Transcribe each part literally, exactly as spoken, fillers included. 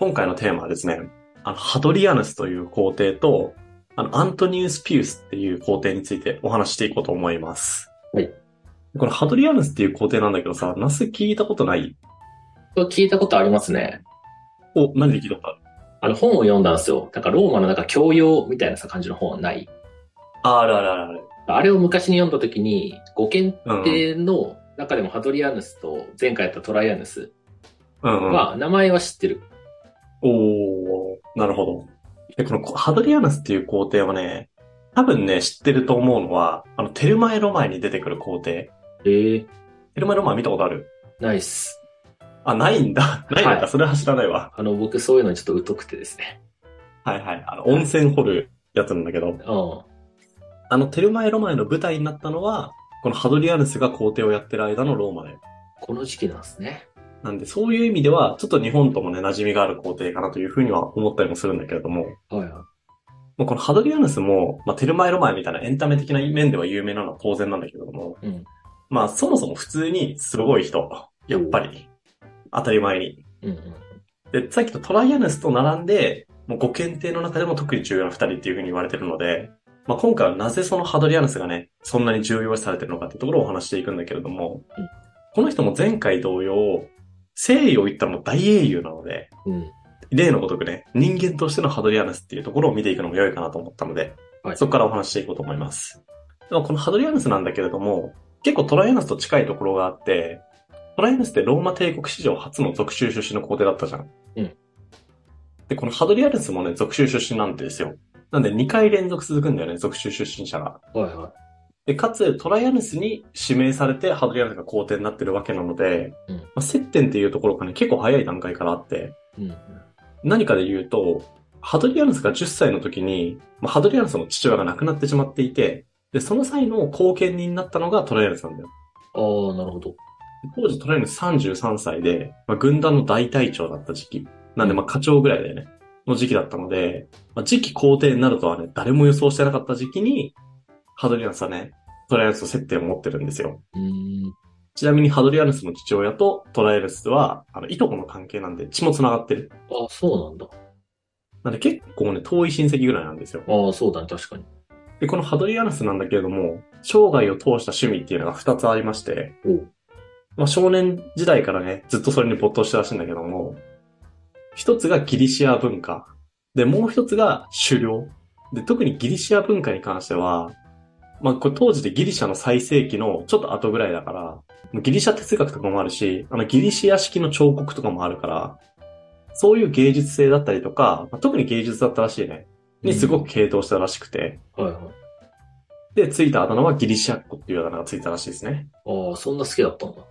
今回のテーマはですね、あのハドリアヌスという皇帝とあのアントニウス・ピウスっていう皇帝についてお話していこうと思います。はい。このハドリアヌスっていう皇帝なんだけどさ、ナス聞いたことない？聞いたことありますね。お、何で聞いたことある？あの本を読んだんですよ。なんかローマのなんか教養みたいな感じの本ない？あるあるあるある。あれを昔に読んだときに、ご検定の中でもハドリアヌスと前回やったトライアヌスは名前は知ってる。うんうん、おー、なるほど。で、このハドリアヌスっていう皇帝はね、多分ね、知ってると思うのは、あの、テルマエロマエに出てくる皇帝。えー、テルマエロマエ見たことある？ないっす。あ、ないんだ。ないんだ、はい。それは知らないわ。あの、僕そういうのにちょっと疎くてですね。はいはい。あの、温泉掘るやつなんだけど。うん。あの、テルマエロマエの舞台になったのは、このハドリアヌスが皇帝をやってる間のローマで。この時期なんですね。なんで、そういう意味では、ちょっと日本ともね、馴染みがある皇帝かなというふうには思ったりもするんだけれども。はいはい。まあ、このハドリアヌスも、まあ、テルマエロマエみたいなエンタメ的な面では有名なのは当然なんだけれども、うん、まあ、そもそも普通にすごい人。やっぱり。当たり前に。うんうん、で、さっきとトライアヌスと並んで、もうご検定の中でも特に重要な二人っていうふうに言われてるので、まあ、今回はなぜそのハドリアヌスがね、そんなに重要視されてるのかっていうところをお話していくんだけれども、うん、この人も前回同様、西洋行ったのも大英雄なので、うん、例のごとくね、人間としてのハドリアヌスっていうところを見ていくのも良いかなと思ったので、はい、そこからお話していこうと思います。でもこのハドリアヌスなんだけれども、結構トライアヌスと近いところがあって、トライアヌスってローマ帝国史上初の属州出身の皇帝だったじゃん。うん。で、このハドリアヌスもね、属州出身なんですよ。なんでにかい連続続くんだよね、属州出身者が。はいはい。で、かつトライアヌスに指名されてハドリアヌスが皇帝になってるわけなので、うん、まあ、接点っていうところがね、結構早い段階からあって、うん、何かで言うと、ハドリアヌスがじゅっさいの時に、まあ、ハドリアヌスの父親が亡くなってしまっていて、で、その際の後見人になったのがトライアヌスなんだよ。ああ、なるほど。当時トライアヌスさんじゅうさんさいで、まあ、軍団の大隊長だった時期。なんでまあ課長ぐらいだよね。うんの時期だったので、まあ、次期皇帝になるとはね、誰も予想してなかった時期に、ハドリアヌスはね、トライアヌスと接点を持ってるんですよ。うーん。ちなみにハドリアヌスの父親とトライアヌスは、あの、いとこの関係なんで血も繋がってる。あ、そうなんだ。なんで結構ね、遠い親戚ぐらいなんですよ。ああ、そうだね、確かに。で、このハドリアヌスなんだけれども、生涯を通した趣味っていうのがふたつありまして、おまあ、少年時代からね、ずっとそれに没頭してたらしいんだけども、一つがギリシア文化。で、もう一つが狩猟。で、特にギリシア文化に関しては、まあ、これ当時でギリシャの最盛期のちょっと後ぐらいだから、ギリシャ哲学とかもあるし、あのギリシア式の彫刻とかもあるから、そういう芸術性だったりとか、まあ、特に芸術だったらしいね。にすごく傾倒したらしくて。うん、はいはい。で、ついたあだ名はギリシアっ子っていうあだ名がついたらしいですね。ああ、そんな好きだったんだ。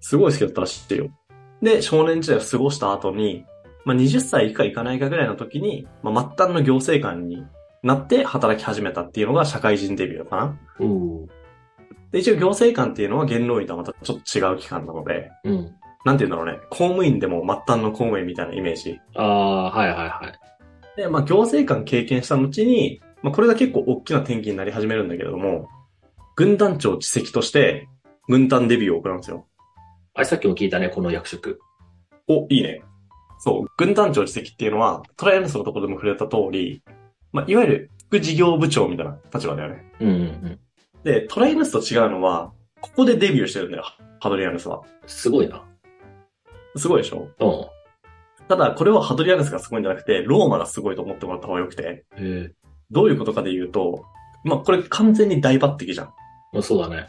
すごい好きだったらしいよ。で、少年時代を過ごした後に、まあ、はたち以下いかないかぐらいの時に、まあ、末端の行政官になって働き始めたっていうのが社会人デビューかな。うん、で一応行政官っていうのは元老院とはまたちょっと違う機関なので、うん、なんて言うんだろうね、公務員でも末端の公務員みたいなイメージ。ああ、はいはいはい。で、まあ、行政官経験した後に、まあ、これが結構大きな転機になり始めるんだけれども、軍団長知責として軍団デビューを行うんですよ。あれさっきも聞いたね、この役職。お、いいね。そう、軍団長次席っていうのは、トライアヌスのところでも触れた通り、まあ、いわゆる副事業部長みたいな立場だよね。うんうんうん。で、トライアヌスと違うのは、ここでデビューしてるんだよ、ハドリアヌスは。すごいな。すごいでしょ？うん。ただ、これはハドリアヌスがすごいんじゃなくて、ローマがすごいと思ってもらった方がよくて。へえ。どういうことかで言うと、まあ、これ完全に大抜擢じゃん。まあ、そうだね。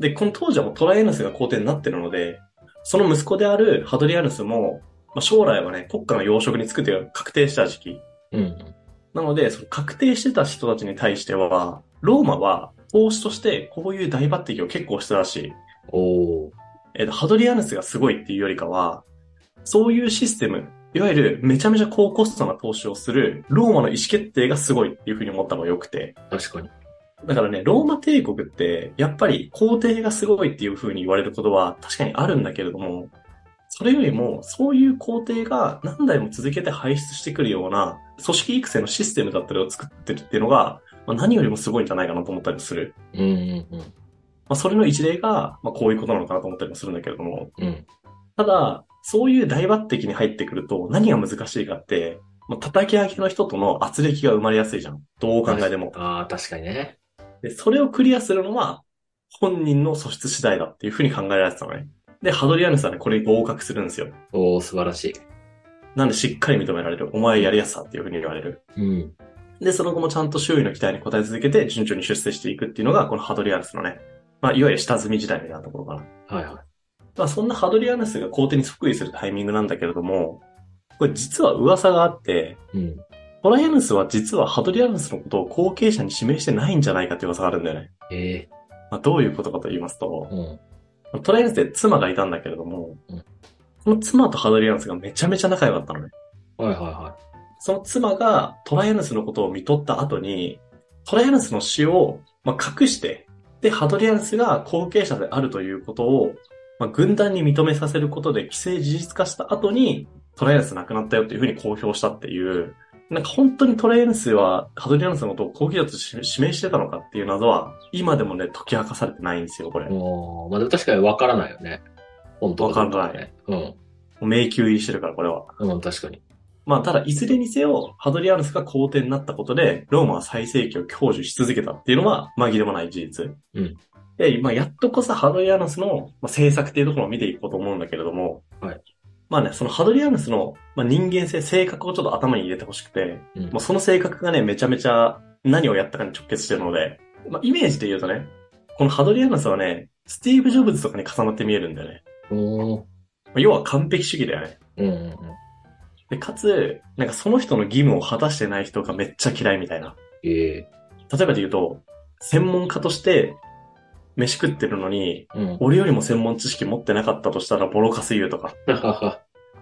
で、この当時はもうトライアヌスが皇帝になってるので、その息子であるハドリアヌスも、まあ、将来はね、国家の要職に就くという確定した時期。うん。なので、その確定してた人たちに対しては、ローマは投資としてこういう大抜擢を結構したらしい。おー。えっと、ハドリアヌスがすごいっていうよりかは、そういうシステム、いわゆるめちゃめちゃ高コストな投資をするローマの意思決定がすごいっていうふうに思ったのが良くて。確かに。だからね、ローマ帝国って、やっぱり皇帝がすごいっていうふうに言われることは確かにあるんだけれども、それよりも、そういう皇帝が何代も続けて輩出してくるような組織育成のシステムだったりを作ってるっていうのが、まあ、何よりもすごいんじゃないかなと思ったりもする。うんうんうん。まあ、それの一例が、まあ、こういうことなのかなと思ったりもするんだけれども、うん、ただ、そういう大抜擢に入ってくると何が難しいかって、もう叩き上げの人との圧力が生まれやすいじゃん。どう考えても。ああ、確かにね。で、それをクリアするのは本人の素質次第だっていうふうに考えられてたのね。で、ハドリアヌスはね、これ合格するんですよ。おー、素晴らしい。なんでしっかり認められる。お前やりやすさっていうふうに言われる。うん。で、その後もちゃんと周囲の期待に応え続けて順調に出世していくっていうのが、このハドリアヌスのね、まあ、いわゆる下積み時代みたいなところかな。はいはい。まあ、そんなハドリアヌスが皇帝に即位するタイミングなんだけれども、これ実は噂があって、うん、トライアヌスは実はハドリアヌスのことを後継者に指名してないんじゃないかって噂があるんだよね。ええー。まあ、どういうことかと言いますと、うん、トライアヌスって妻がいたんだけれども、うん、この妻とハドリアヌスがめちゃめちゃ仲良かったのね。はいはいはい。その妻がトライアヌスのことを見とった後に、トライアヌスの死をまあ隠して、で、ハドリアヌスが後継者であるということを、まあ、軍団に認めさせることで既成事実化した後に、トライアヌス亡くなったよというふうに公表したっていう、なんか本当にトライアヌスはハドリアヌスのことを後継者と指名してたのかっていう謎は、今でもね、解き明かされてないんですよ、これ。おー、まあ、確かにわからないよね。本当かどうかはね。わからない。うん。迷宮入りしてるから、これは。うん、確かに。まあ、ただ、いずれにせよ、ハドリアヌスが皇帝になったことで、ローマは最盛期を享受し続けたっていうのは、紛れもない事実。うん。で、まあ、やっとこそハドリアヌスの政策っていうところを見ていこうと思うんだけれども、はい。まあね、そのハドリアヌスの人間性、性格をちょっと頭に入れてほしくて、うん、もうその性格がね、めちゃめちゃ何をやったかに直結してるので、まあ、イメージで言うとね、このハドリアヌスはね、スティーブ・ジョブズとかに重なって見えるんだよね。おー。要は完璧主義だよね。うんうんうん。で、かつ、なんかその人の義務を果たしてない人がめっちゃ嫌いみたいな。えー、例えばで言うと、専門家として飯食ってるのに、うん、俺よりも専門知識持ってなかったとしたらボロカス言うとか。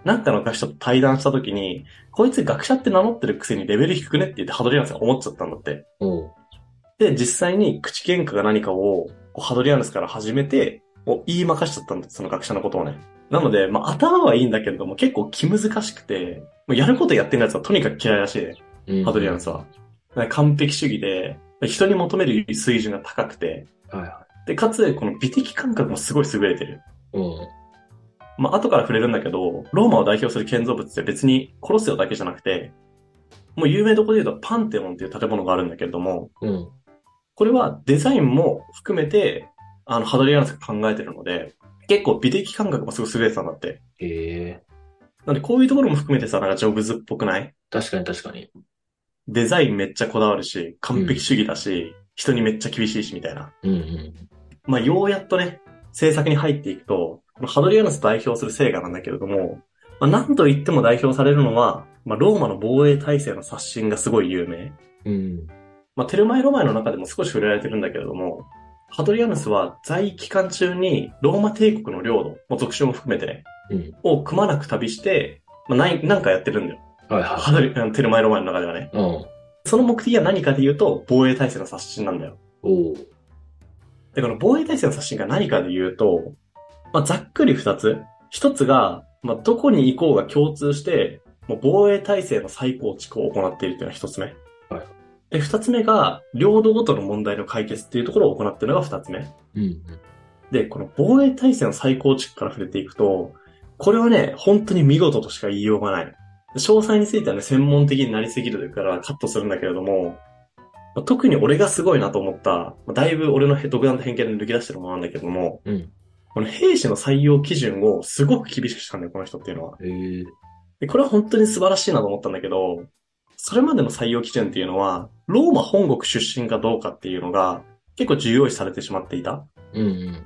なんかの学者と対談した時に、こいつ学者って名乗ってるくせにレベル低くねって言ってハドリアヌスが思っちゃったんだって。うん、で、実際に口喧嘩が何かをハドリアヌスから始めて、を言いまかしちゃったんだ、その学者のことをね。なので、まあ、頭はいいんだけれども、結構気難しくて、もうやることやってんやつはとにかく嫌いらしいね、うん、ハドリアヌスは。完璧主義で、人に求める水準が高くて、はいはい、で、かつ、この美的感覚もすごい優れてる。うん。まあ、後から触れるんだけど、ローマを代表する建造物って別に殺すよだけじゃなくて、もう有名どころで言うとパンテオンっていう建物があるんだけれども、うん、これはデザインも含めて、あの、ハドリアヌスが考えてるので、結構美的感覚もすごい優れてたんだって。へー。なんでこういうところも含めてさ、なんかジョブズっぽくない？確かに確かに。デザインめっちゃこだわるし、完璧主義だし、うん、人にめっちゃ厳しいし、みたいな。うんうん。まあ、ようやっとね、政策に入っていくと、このハドリアヌス代表する成果なんだけれども、まあ、なんと言っても代表されるのは、まあ、ローマの防衛体制の刷新がすごい有名。うん。まあ、テルマエロマエの中でも少し触れられてるんだけれども、ハドリアヌスは在位期間中にローマ帝国の領土、属州も含めてね、うん、をくまなく旅して、まあ、何、何かやってるんだよ。はいはい。ハドリアン、テルマエロマエの中ではね。うん。その目的は何かで言うと、防衛体制の刷新なんだよ。おお。で、この防衛体制の刷新が何かで言うと、まあ、ざっくり二つ。一つが、まあ、どこに行こうが共通して、もう防衛体制の再構築を行っているというのが一つ目。で、二つ目が、領土ごとの問題の解決っていうところを行ってるのが二つ目。うん。で、この防衛体制の再構築から触れていくと、これはね、本当に見事としか言いようがない。詳細についてはね、専門的になりすぎるからカットするんだけれども、特に俺がすごいなと思った、だいぶ俺の独断と偏見で抜き出してるものなんだけども、うん、この兵士の採用基準をすごく厳しくしたんだよ、この人っていうのは。へー。で、これは本当に素晴らしいなと思ったんだけど、それまでの採用基準っていうのは、ローマ本国出身かどうかっていうのが結構重要視されてしまっていた。うんうんうん。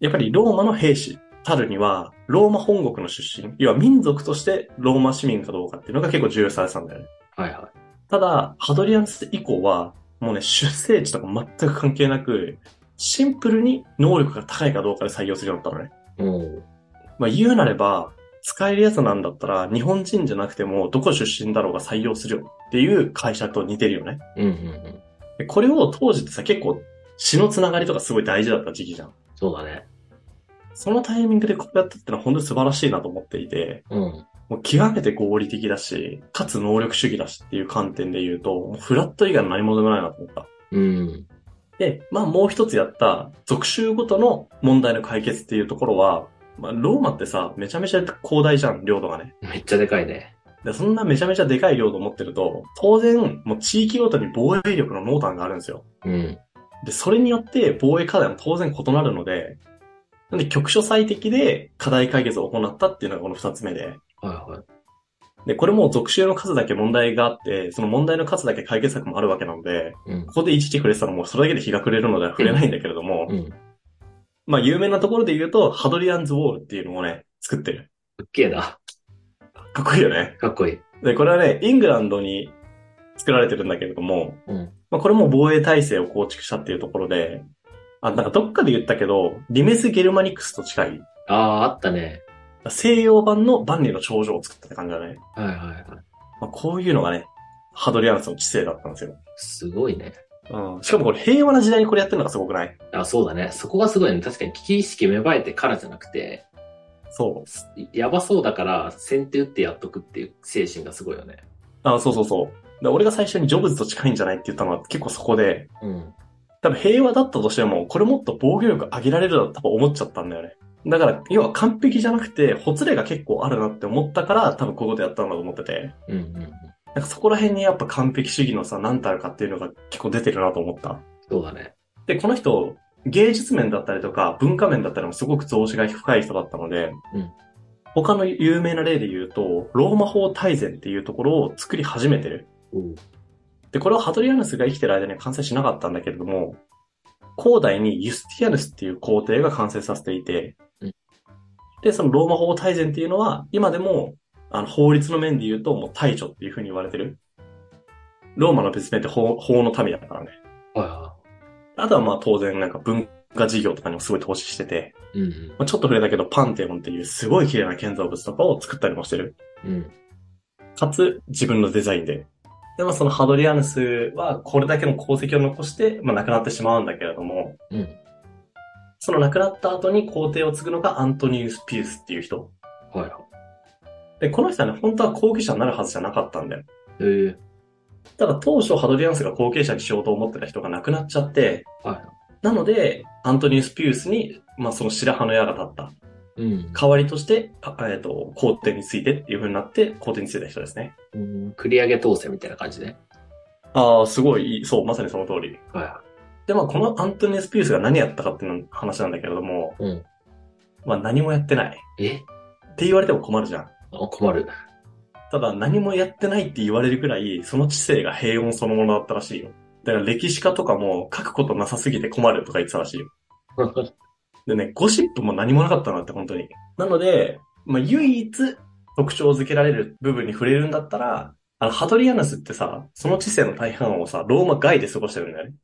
やっぱりローマの兵士たるには、ローマ本国の出身、要は民族としてローマ市民かどうかっていうのが結構重要視されてたんだよね。はいはい。ただ、ハドリアヌス以降は、もうね、出生地とか全く関係なく、シンプルに能力が高いかどうかで採用するようになったのね。うん。まあ言うなれば、使えるやつなんだったら日本人じゃなくてもどこ出身だろうが採用するよっていう会社と似てるよね、うんうんうん、これを当時ってさ結構血のつながりとかすごい大事だった時期じゃん。そうだね。そのタイミングでこうやったってのは本当に素晴らしいなと思っていて、うん、もう極めて合理的だしかつ能力主義だしっていう観点で言うともうフラット以外の何もでもないなと思った、うん、で、まあもう一つやった属州ごとの問題の解決っていうところはまあ、ローマってさ、めちゃめちゃ広大じゃん、領土がね。めっちゃでかいね。で、そんなめちゃめちゃでかい領土を持ってると、当然、もう地域ごとに防衛力の濃淡があるんですよ。うん。で、それによって防衛課題も当然異なるので、なんで局所最適で課題解決を行ったっていうのがこの二つ目で。はいはい。で、これも属州の数だけ問題があって、その問題の数だけ解決策もあるわけなので、うん、ここでいちいち触れてたらもうそれだけで日が暮れるのでは触れないんだけれども、うんうん、まあ有名なところで言うと、ハドリアンズウォールっていうのをね、作ってる。かっけえな。かっこいいよね。かっこいい。で、これはね、イングランドに作られてるんだけれども、うん、まあ、これも防衛体制を構築したっていうところで、あ、なんかどっかで言ったけど、リメス・ゲルマニクスと近い。ああ、あったね。西洋版の万里の長城を作ったって感じだね。はいはいはい。まあ、こういうのがね、ハドリアヌスの知性だったんですよ。すごいね。うん。しかもこれ平和な時代にこれやってるのがすごくない？あ、そうだね。そこがすごいね。確かに危機意識芽生えてからじゃなくて、そう。やばそうだから、先手打ってやっとくっていう精神がすごいよね。あ、そうそうそう。で、俺が最初にジョブズと近いんじゃないって言ったのは結構そこで、うん。多分平和だったとしても、これもっと防御力上げられるだろうと多分思っちゃったんだよね。だから、要は完璧じゃなくて、ほつれが結構あるなって思ったから、多分こういうことやったんだと思ってて。うんうんうん。なんかそこら辺にやっぱ完璧主義のさ、何たるかっていうのが結構出てるなと思った。そうだね。で、この人、芸術面だったりとか文化面だったりもすごく造詣が深い人だったので、うん、他の有名な例で言うとローマ法大全っていうところを作り始めてる、うん、でこれはハドリアヌスが生きてる間には完成しなかったんだけれども、後代にユスティアヌスっていう皇帝が完成させていて、うん、でそのローマ法大全っていうのは今でもあの法律の面で言うともう大著っていう風に言われてる。ローマの別名って 法, 法の民だからね。はい。あとはまあ当然なんか文化事業とかにもすごい投資してて、うんうん、まあ、ちょっと触れたけどパンテオンっていうすごい綺麗な建造物とかを作ったりもしてる。うん、かつ自分のデザインで。でまあそのハドリアヌスはこれだけの功績を残して、まあ、亡くなってしまうんだけれども、うん、その亡くなった後に皇帝を継ぐのがアントニウス・ピウスっていう人。はい。でこの人はね本当は後継者になるはずじゃなかったんだよ。へー。ただ当初ハドリアヌスが後継者にしようと思ってた人が亡くなっちゃって、はい、なのでアントニウス・ピウスに、まあ、その白羽の矢が立った、うん、代わりとして、えー、と皇帝についてっていう風になって皇帝についた人ですね。うん、繰り上げ統制みたいな感じで、ね、ああすごい、そうまさにその通り、はい、でまあこのアントニウス・ピウスが何やったかっていう話なんだけれども、うん、まあ、何もやってない。えって言われても困るじゃん。あ、困る。ただ何もやってないって言われるくらいその知性が平穏そのものだったらしいよ。だから歴史家とかも書くことなさすぎて困るとか言ってたらしいよ。でね、ゴシップも何もなかったんだって本当に。なので、まあ、唯一特徴づけられる部分に触れるんだったら、あのハドリアヌスってさ、その知性の大半をさローマ外で過ごしてるんだよね。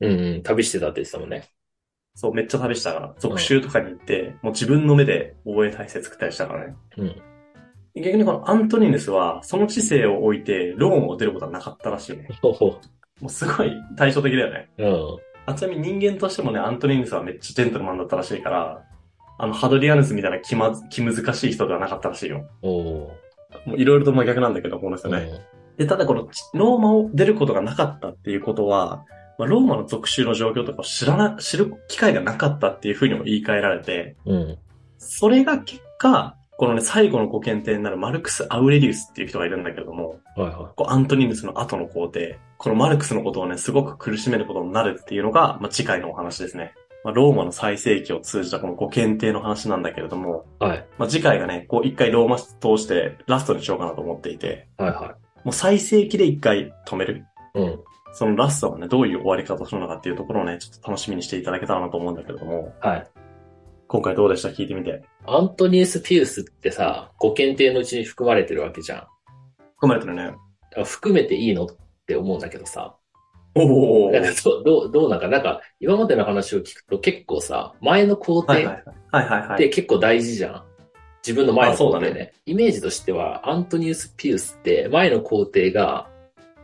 うんうん、旅してたって言ってたもんね。そうめっちゃ旅したから属州とかに行って、うん、もう自分の目で防衛体制作ったりしたからね。うん、逆にこのアントニヌスはその知性を置いてローマを出ることはなかったらしいね。ほうほう。もうすごい対照的だよね。うん。あ、ちなみに人間としてもね、アントニヌスはめっちゃジェントルマンだったらしいから、あのハドリアヌスみたいな気まず、気難しい人ではなかったらしいよ。おお。もういろいろと真逆なんだけど、この人ね。で、ただこのローマを出ることがなかったっていうことは、まあ、ローマの属州の状況とかを知らな、知る機会がなかったっていうふうにも言い換えられて、うん。それが結果、このね、最後のご検定になるマルクス・アウレリウスっていう人がいるんだけれども、はいはい、こうアントニヌスの後の皇帝、このマルクスのことをね、すごく苦しめることになるっていうのが、まあ、次回のお話ですね。まあ、ローマの最盛期を通じたこのご検定の話なんだけれども、はい、まあ、次回がね、こう一回ローマ史通してラストにしようかなと思っていて、はいはい、もう最盛期で一回止める。うん、そのラストがね、どういう終わり方をするのかっていうところをね、ちょっと楽しみにしていただけたらなと思うんだけれども、はい、今回どうでした？聞いてみて。アントニウス・ピウスってさ、ご検定のうちに含まれてるわけじゃん。含まれてるね。含めていいのって思うんだけどさ。おお。なんかどう、どうなんか、なんか、今までの話を聞くと結構さ、前の工程って結構大事じゃん。自分の前の工程ね。あ、そうだね。イメージとしては、アントニウス・ピウスって前の工程が、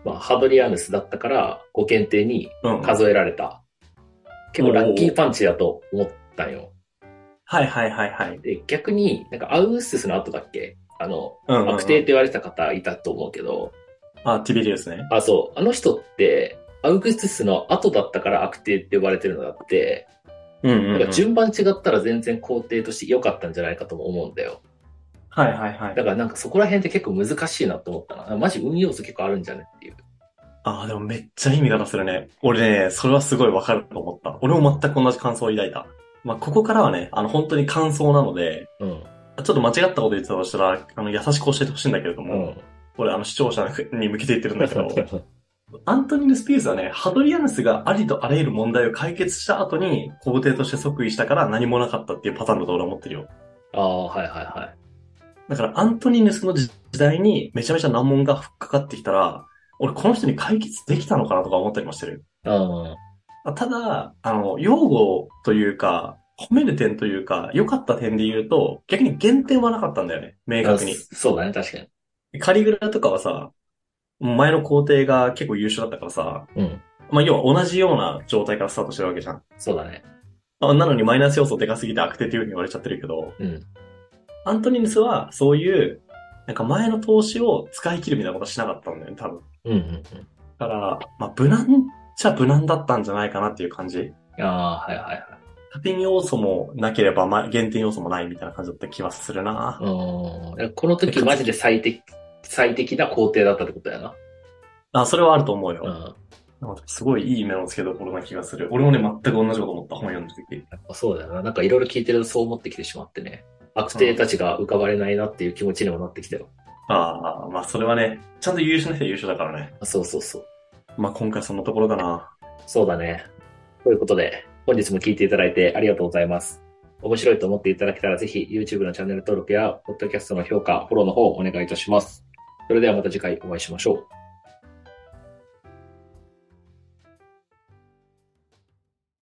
まあ、ハドリアヌスだったから、ご検定に数えられた。うん、結構ラッキーパンチだと思ったよ。はいはいはいはい。で、逆に、なんかアウグスティスの後だっけ、あの、うんうんうん、悪帝って言われてた方いたと思うけど。あ、ティベリウスね。あ、そう。あの人って、アウグスティスの後だったから悪帝って呼ばれてるのだって、うんうんうん、なんか順番違ったら全然工程として良かったんじゃないかとも思うんだよ。はいはいはい。だからなんかそこら辺って結構難しいなと思ったな。マジ運用素結構あるんじゃねっていう。ああ、でもめっちゃいい見方するね。俺ね、それはすごいわかると思った。俺も全く同じ感想を抱いた。まあ、ここからはね、あの、本当に感想なので、うん、ちょっと間違ったこと言ってたとしたら、あの、優しく教えてほしいんだけれども、うん、俺、あの、視聴者に向けて言ってるんだけど、アントニヌスピースはね、ハドリアヌスがありとあらゆる問題を解決した後に、皇帝として即位したから何もなかったっていうパターンだと俺は思ってるよ。ああ、はいはいはい。だから、アントニヌスの時代にめちゃめちゃ難問がふっかかってきたら、俺、この人に解決できたのかなとか思ったりもしてる。ああ。ただ、あの、擁護というか、褒める点というか、良かった点で言うと、逆に減点はなかったんだよね、明確に。そうだね、確かに。カリグラとかはさ、前の皇帝が結構優秀だったからさ、うん。まあ、要は同じような状態からスタートしてるわけじゃん。そうだね。あ、なのにマイナス要素でかすぎて悪手というふうに言われちゃってるけど、うん。アントニヌスはそういう、なんか前の投資を使い切るみたいなことはしなかったんだよね、多分。うんうんうん。だから、まあ、無難っちゃ無難だったんじゃないかなっていう感じ。ああ、はいはいはい。加点要素もなければ、ま、減点要素もないみたいな感じだった気はするな。うん。この時マジで最適、最適な工程だったってことやな。あ、それはあると思うよ。うん。なんかすごいいい目の付けどころな気がする。俺もね、全く同じこと思った、本読んだ時。やっぱそうだよな。なんかいろいろ聞いてるとそう思ってきてしまってね。悪手たちが浮かばれないなっていう気持ちにもなってきたよ。うん、ああ、まあそれはね、ちゃんと優秀な人は優秀だからね。そうそうそう。まあ今回そんなところだな。そうだね。ということで、本日も聞いていただいてありがとうございます。面白いと思っていただけたらぜひ YouTube のチャンネル登録や、ポッドキャストの評価、フォローの方をお願いいたします。それではまた次回お会いしましょう。